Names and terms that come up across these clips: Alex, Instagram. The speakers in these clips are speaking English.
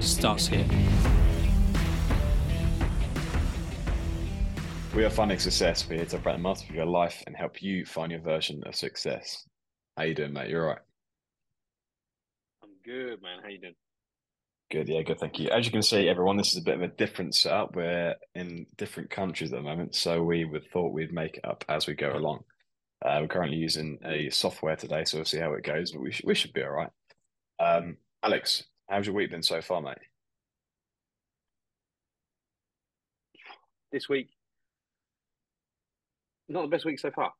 starts here. We are Finding Success. We're here to break the master of your life and help you find your version of success. How you doing, mate? You all right? I'm good, man. How you doing? Good, yeah, good, thank you. As you can see, everyone, this is a bit of a different setup. We're in different countries at the moment, so we thought we'd make it up as we go along. We're currently using a software today, so we'll see how it goes, but we should be all right. Alex, how's your week been so far, mate? This week, not the best week so far.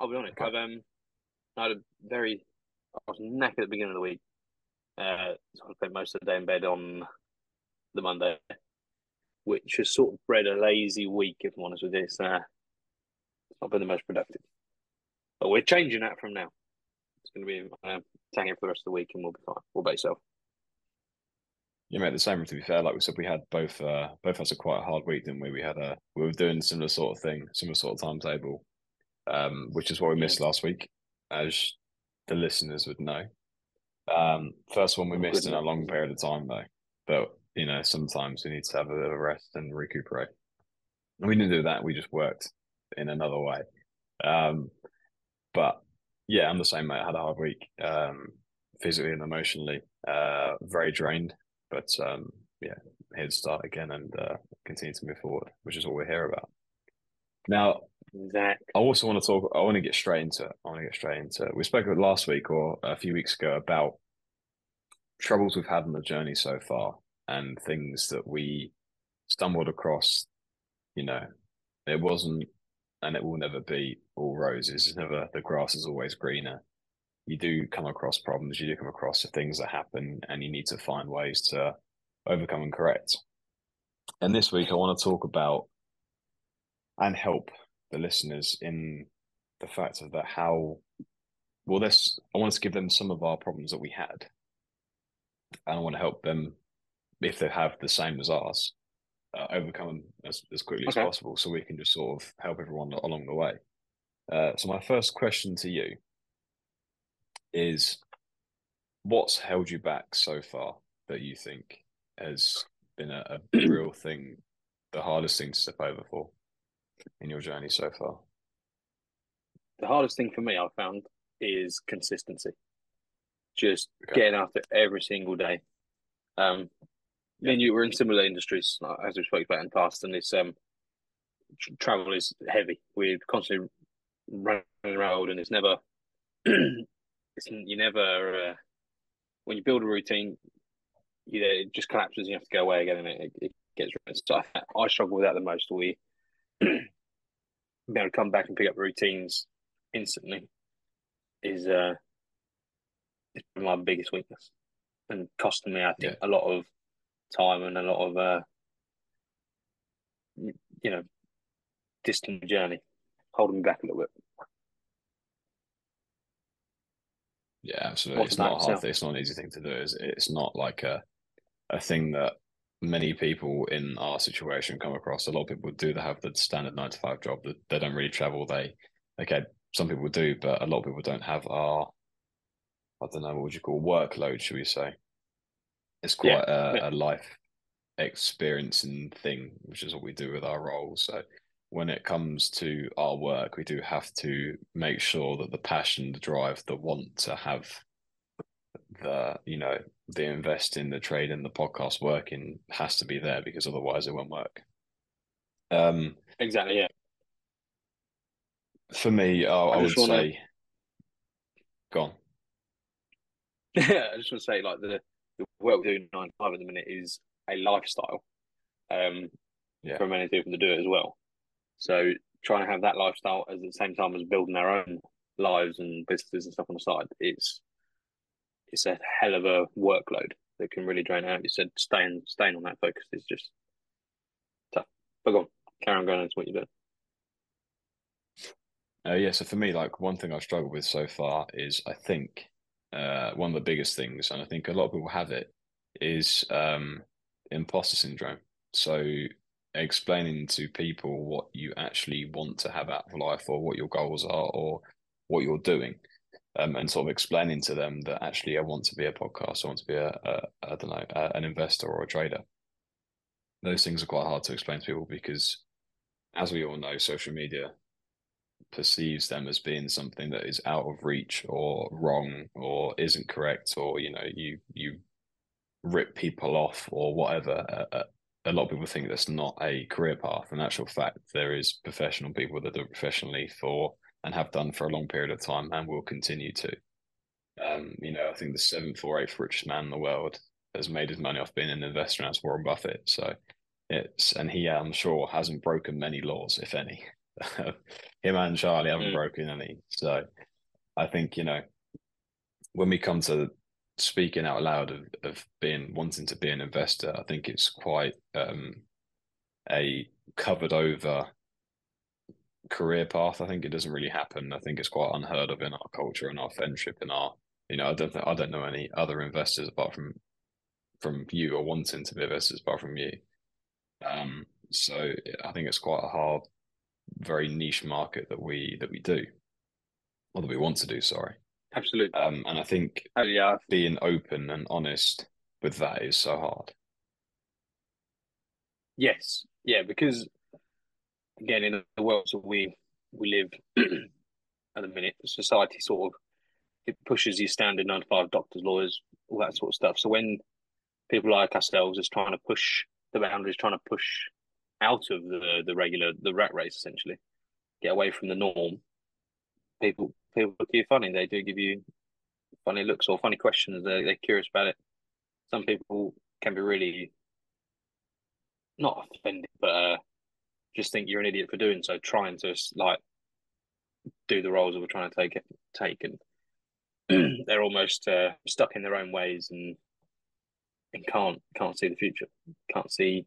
I'll be honest. Okay. I was knackered at the beginning of the week. So I spent most of the day in bed on the Monday, which has sort of bred a lazy week, if I'm honest with you. It's not been the most productive. But we're changing that from now. It's going to be taking it for the rest of the week and we'll be fine. We'll base off. Yeah, mate, the same, to be fair. Like we said, we had both of us a quite hard week, didn't we? We were doing a similar sort of thing, similar sort of timetable, which is what we missed last week, as the listeners would know. First one we missed in a long period of time, though. But, you know, sometimes we need to have a bit of rest and recuperate. And we didn't do that. We just worked in another way. But, yeah, I'm the same, mate. I had a hard week, physically and emotionally. Very drained. But, yeah, here to start again and continue to move forward, which is all we're here about. Now, I want to get straight into it. We spoke about last week or a few weeks ago about troubles we've had on the journey so far and things that we stumbled across. You know, it wasn't, and it will never be all roses. It's never, the grass is always greener. You do come across problems. You do come across the things that happen and you need to find ways to overcome and correct. And this week I want to talk about and help the listeners in the fact of that I want to give them some of our problems that we had, and I want to help them, if they have the same as ours, overcome them as quickly as possible, so we can just sort of help everyone along the way. So my first question to you is, what's held you back so far that you think has been a real thing, the hardest thing to step over for in your journey so far? The hardest thing for me, I've found, is consistency. Just getting after it every single day. Me and you were in similar industries, as we spoke about in the past, and it's travel is heavy. We're constantly running around, and it's never. When you build a routine, it just collapses. And you have to go away again, and it gets rid. So I struggle with that the most. Being able to come back and pick up routines instantly is my biggest weakness, and costing me, I think, a lot of time and a lot of distant journey, holding me back a little bit. Yeah, absolutely. What's it's not hard. It's not an easy thing to do. It's not like a thing that many people in our situation come across. A lot of people do have the standard 9-to-5 job. That they don't really travel. Some people do, but a lot of people don't have our, I don't know, what would you call, workload, should we say? It's quite a life experiencing thing, which is what we do with our roles. So when it comes to our work, we do have to make sure that the passion, the drive, the want to have the invest in the trade and the podcast working has to be there, because otherwise it won't work. Exactly. Yeah. For me, I would say, go on. Yeah, I just want to say, like, the work we're doing 9-to-5 at the minute is a lifestyle. For many people to do it as well. So trying to have that lifestyle at the same time as building our own lives and businesses and stuff on the side, it's a hell of a workload. that can really drain out. You said staying on that focus is just tough. But go on, carry on going into what you do. Yeah, so for me, like, one thing I've struggled with so far is, I think one of the biggest things, and I think a lot of people have it, is imposter syndrome. So explaining to people what you actually want to have out of life, or what your goals are, or what you're doing, and sort of explaining to them that actually I want to be a podcaster, I want to be an investor or a trader. Those things are quite hard to explain to people because, as we all know, social media perceives them as being something that is out of reach or wrong or isn't correct, or, you know, you rip people off or whatever. A lot of people think that's not a career path. In actual fact, there is professional people that do it professionally for and have done for a long period of time and will continue to. You know, I think the 7th or 8th richest man in the world has made his money off being an investor, and that's Warren Buffett. So and he, I'm sure, hasn't broken many laws, if any. Him and Charlie haven't broken any. So I think, you know, when we come to speaking out loud of wanting to be an investor, I think it's quite a covered over career path. I think it doesn't really happen. I think it's quite unheard of in our culture and our friendship and our, you know, I don't know any other investors apart from you, or wanting to be investors apart from you. So I think it's quite a hard, very niche market that we do, or that we want to do, sorry. Absolutely. And I think being open and honest with that is so hard. Yes. Yeah, because again, in the world that we live at the minute, society sort of, it pushes your standard 9 to 5, doctors, lawyers, all that sort of stuff. So when people like ourselves is trying to push the boundaries, trying to push out of the rat race, essentially, get away from the norm, people look at you funny. They do give you funny looks or funny questions. They're curious about it. Some people can be really not offended, but just think you're an idiot for doing so, trying to, like, do the roles that we're trying to take, and they're almost stuck in their own ways and can't see the future, can't see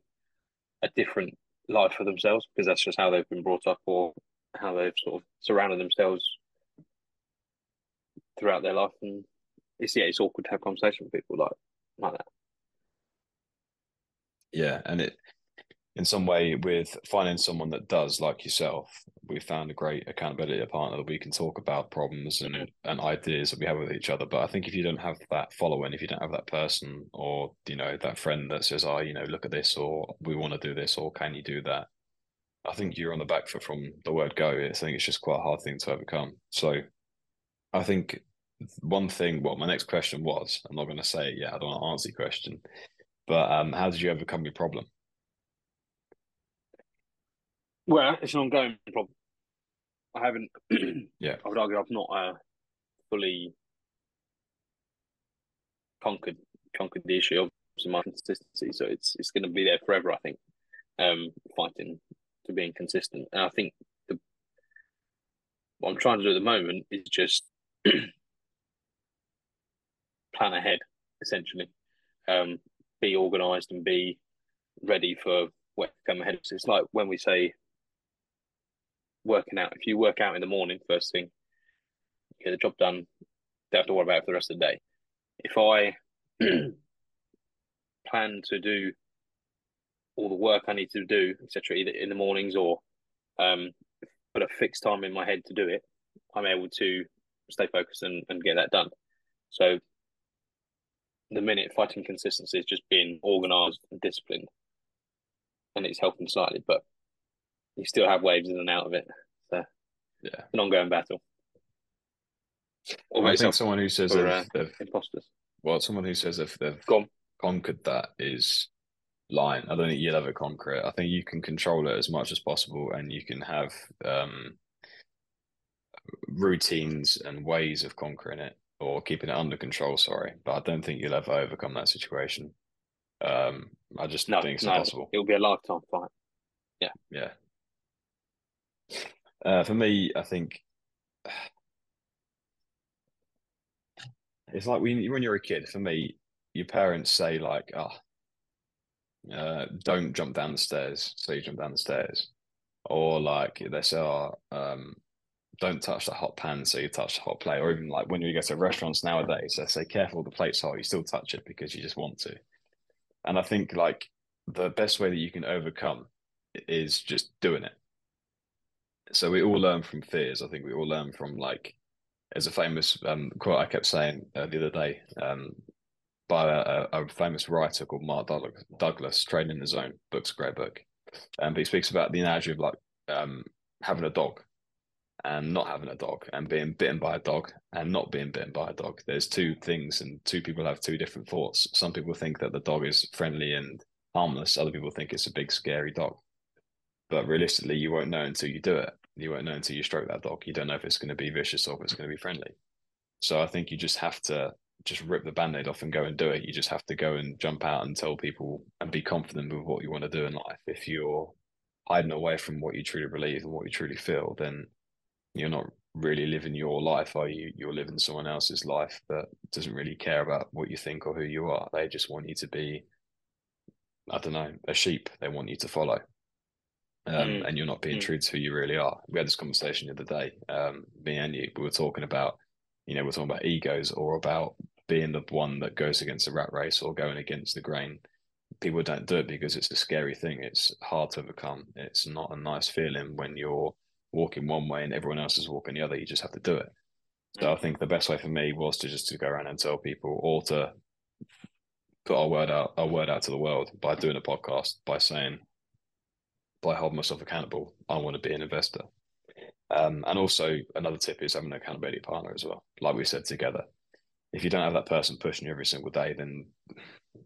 a different life for themselves, because that's just how they've been brought up, or how they've sort of surrounded themselves throughout their life. And it's awkward to have conversation with people like that. Yeah, and it, in some way, with finding someone that does, like yourself, we found a great accountability partner that we can talk about problems and ideas that we have with each other. But I think if you don't have that following, if you don't have that person, or, you know, that friend that says, oh, you know, look at this, or we want to do this, or can you do that? I think you're on the back foot from the word go. I think it's just quite a hard thing to overcome. So I think one thing, what my next question was, I'm not going to say it yet, I don't want to answer your question, but how did you overcome your problem? Well, it's an ongoing problem. I haven't, I would argue I've not fully conquered the issue of my consistency. So it's going to be there forever, I think, fighting to being consistent. And I think what I'm trying to do at the moment is just plan ahead, essentially. Be organised and be ready for what come ahead. So it's like when we say working out, if you work out in the morning first thing, you get the job done, don't have to worry about it for the rest of the day. If I plan to do all the work I need to do, etc., either in the mornings or put a fixed time in my head to do it, I'm able to stay focused and get that done. So the minute, fighting consistency is just being organised and disciplined, and it's helping slightly, but you still have waves in and out of it. So yeah, an ongoing battle. Or I think someone who says they've imposters. Well, someone who says if they've conquered that is lying. I don't think you'll ever conquer it. I think you can control it as much as possible, and you can have routines and ways of conquering it, or keeping it under control. Sorry, but I don't think you'll ever overcome that situation. I just think it's impossible. It'll be a lifetime fight. Yeah. For me, I think it's like when you're a kid. For me, your parents say like, don't jump down the stairs, so you jump down the stairs, or like they say, don't touch the hot pan, so you touch the hot plate, or even like when you go to restaurants nowadays, they say careful, the plate's hot, you still touch it because you just want to. And I think like the best way that you can overcome is just doing it. So we all learn from fears. I think we all learn from, like, there's a famous quote I kept saying the other day by a famous writer called Mark Douglas, Trading in the Zone. Book's a great book. But he speaks about the analogy of like having a dog and not having a dog, and being bitten by a dog and not being bitten by a dog. There's two things, and two people have two different thoughts. Some people think that the dog is friendly and harmless. Other people think it's a big, scary dog. But realistically, you won't know until you do it. You won't know until you stroke that dog. You don't know if it's going to be vicious or if it's going to be friendly. So I think you just have to just rip the Band-Aid off and go and do it. You just have to go and jump out and tell people and be confident with what you want to do in life. If you're hiding away from what you truly believe and what you truly feel, then you're not really living your life, are you? You're living someone else's life that doesn't really care about what you think or who you are. They just want you to be, I don't know, a sheep. They want you to follow. And you're not being true to who you really are. We had this conversation the other day, me and you, we were talking about, we're talking about egos, or about being the one that goes against the rat race or going against the grain. People don't do it because it's a scary thing. It's hard to overcome. It's not a nice feeling when you're walking one way and everyone else is walking the other. You just have to do it. So I think the best way for me was to just to go around and tell people, or to put our word out to the world by doing a podcast, by saying, by holding myself accountable, I want to be an investor. And also another tip is having an accountability partner as well. Like we said together, if you don't have that person pushing you every single day, then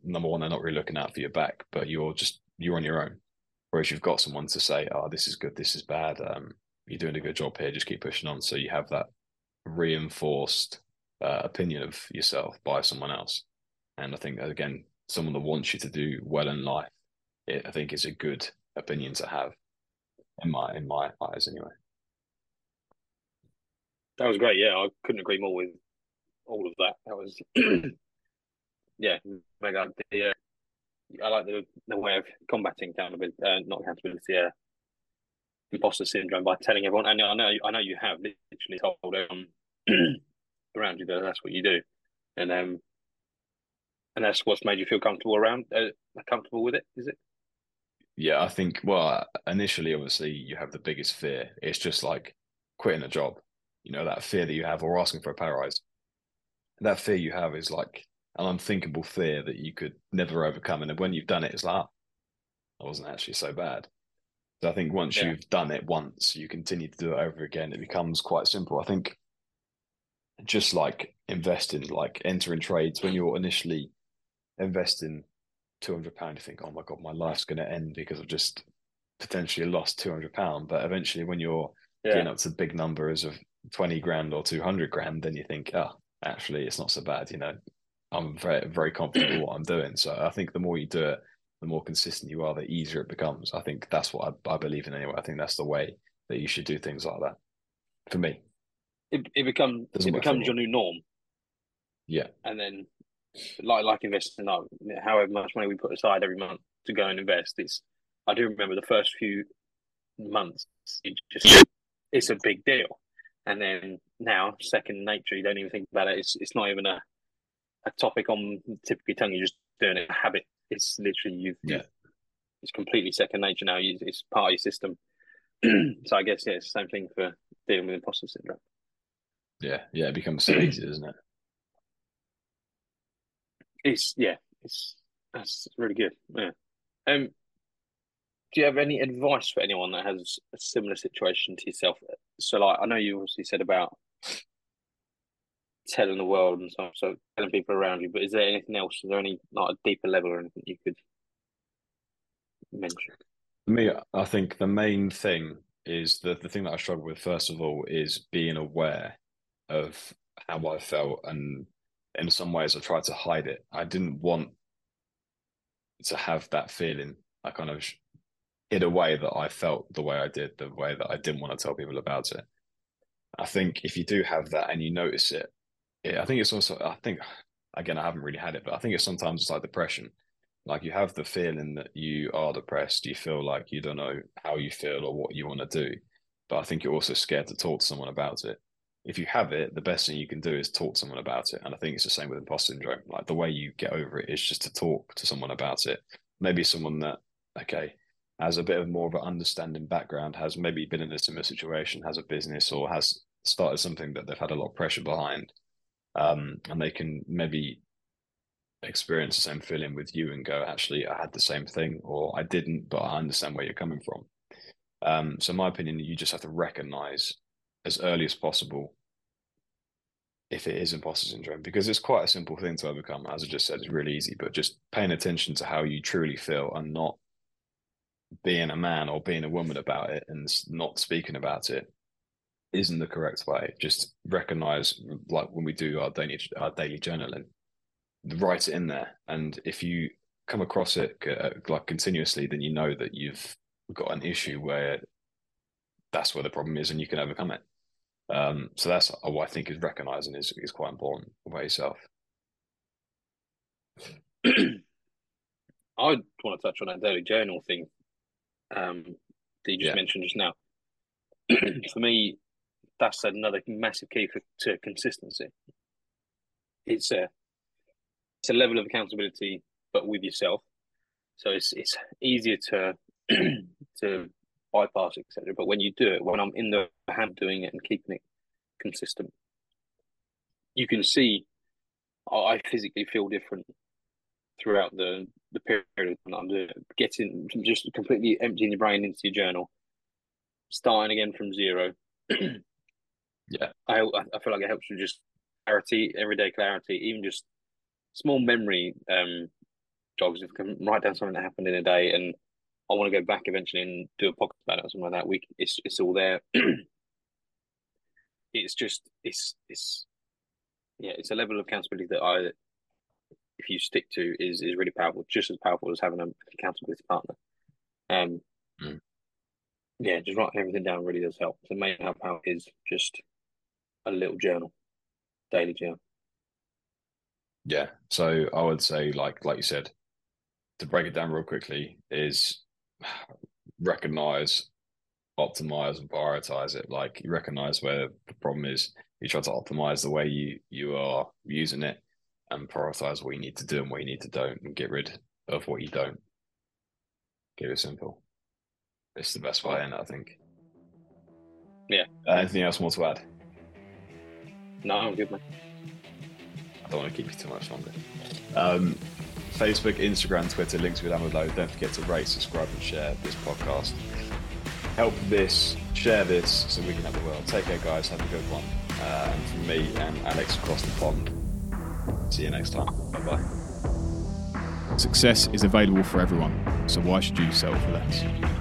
number one, they're not really looking out for your back, but you're on your own. Whereas you've got someone to say, oh, this is good, this is bad. You're doing a good job here. Just keep pushing on. So you have that reinforced opinion of yourself by someone else. And I think, again, someone that wants you to do well in life, I think is a good opinion to have, in my eyes anyway. That was great. Yeah, I couldn't agree more with all of that. That was yeah, mega. I like the way of combating accountability, not accountability, imposter syndrome, by telling everyone. And I know you have literally told everyone around you that that's what you do, and that's what's made you feel comfortable with it. Is it? Yeah, I think, well, initially, obviously, you have the biggest fear. It's just like quitting a job, that fear that you have, or asking for a pay rise. That fear you have is like an unthinkable fear that you could never overcome. And when you've done it, it's like, that wasn't actually so bad. So I think once you've done it once, you continue to do it over again. It becomes quite simple. I think just like investing, like entering trades, when you're initially investing £200, you think, oh my God, my life's going to end because I've just potentially lost £200. But eventually when you're getting up to big numbers of 20 grand or 200 grand, then you think, oh, actually it's not so bad. I'm very, very confident with what I'm doing. So I think the more you do it, the more consistent you are, the easier it becomes. I think that's what I believe in anyway. I think that's the way that you should do things like that. For me, it becomes your new norm. Yeah. And then, like investing, however much money we put aside every month to go and invest, I do remember the first few months, it's a big deal, and then now second nature, you don't even think about it. It's not even a topic on the tip of your tongue. You're just doing it, a habit. It's literally it's completely second nature now. It's part of your system. So I guess it's the same thing for dealing with imposter syndrome. Yeah, it becomes so easy, doesn't it? That's really good. Yeah. Do you have any advice for anyone that has a similar situation to yourself? So, like, I know you obviously said about telling the world and stuff, so telling people around you, but is there anything else? Is there any, like, a deeper level or anything you could mention? For me, I think the main thing is the thing that I struggle with, first of all, is being aware of how I felt, and in some ways I tried to hide it. I didn't want to have that feeling. I kind of hid away that I felt the way I did, the way that I didn't want to tell people about it. I think if you do have that and you notice it, I think it's also, I think again, I haven't really had it, but I think it's sometimes it's like depression. Like you have the feeling that you are depressed. You feel like you don't know how you feel or what you want to do. But I think you're also scared to talk to someone about it. If you have it, the best thing you can do is talk to someone about it. And I think it's the same with imposter syndrome. Like the way you get over it is just to talk to someone about it. Maybe someone that, okay, has a bit of more of an understanding background, has maybe been in a similar situation, has a business or has started something that they've had a lot of pressure behind. And they can maybe experience the same feeling with you and go, actually, I had the same thing, or I didn't, but I understand where you're coming from. So in my opinion, you just have to recognize as early as possible if it is imposter syndrome, because it's quite a simple thing to overcome. As I just said, it's really easy, but just paying attention to how you truly feel and not being a man or being a woman about it and not speaking about it isn't the correct way. Just recognize, like when we do our daily journaling, write it in there. And if you come across it like continuously, then you know that you've got an issue where that's where the problem is and you can overcome it. So that's what I think is recognizing is quite important about yourself. I want to touch on that daily journal thing that you just mentioned just now. For me, that's another massive key to consistency. It's a level of accountability, but with yourself. So it's easier to bypass, etc. But when you do it, when I'm in the habit doing it and keeping it consistent, you can see I physically feel different throughout the period that I'm doing it. Getting just completely emptying your brain into your journal, starting again from zero. I feel like it helps with just clarity, everyday clarity, even just small memory jogs. If you can write down something that happened in a day and I want to go back eventually and do a podcast about it or something like that. It's all there. It's a level of accountability that if you stick to, is really powerful. Just as powerful as having an accountability partner. Just writing everything down really does help. The main help out is just a little journal, daily journal. Yeah. So I would say, like you said, to break it down real quickly is. Recognize, optimize, and prioritize it. Like you recognize where the problem is, you try to optimize the way you are using it, and prioritize what you need to do and what you need to don't, and get rid of what you don't. Keep it simple. It's the best way in, I think. Yeah. Anything else more to add? No, I'm good, man. I don't want to keep you too much longer. Facebook, Instagram, Twitter, links will be down below. Don't forget to rate, subscribe, and share this podcast. Help this, share this, so we can help the world. Take care, guys. Have a good one. And from me and Alex across the pond, see you next time. Bye-bye. Success is available for everyone, so why should you settle for less?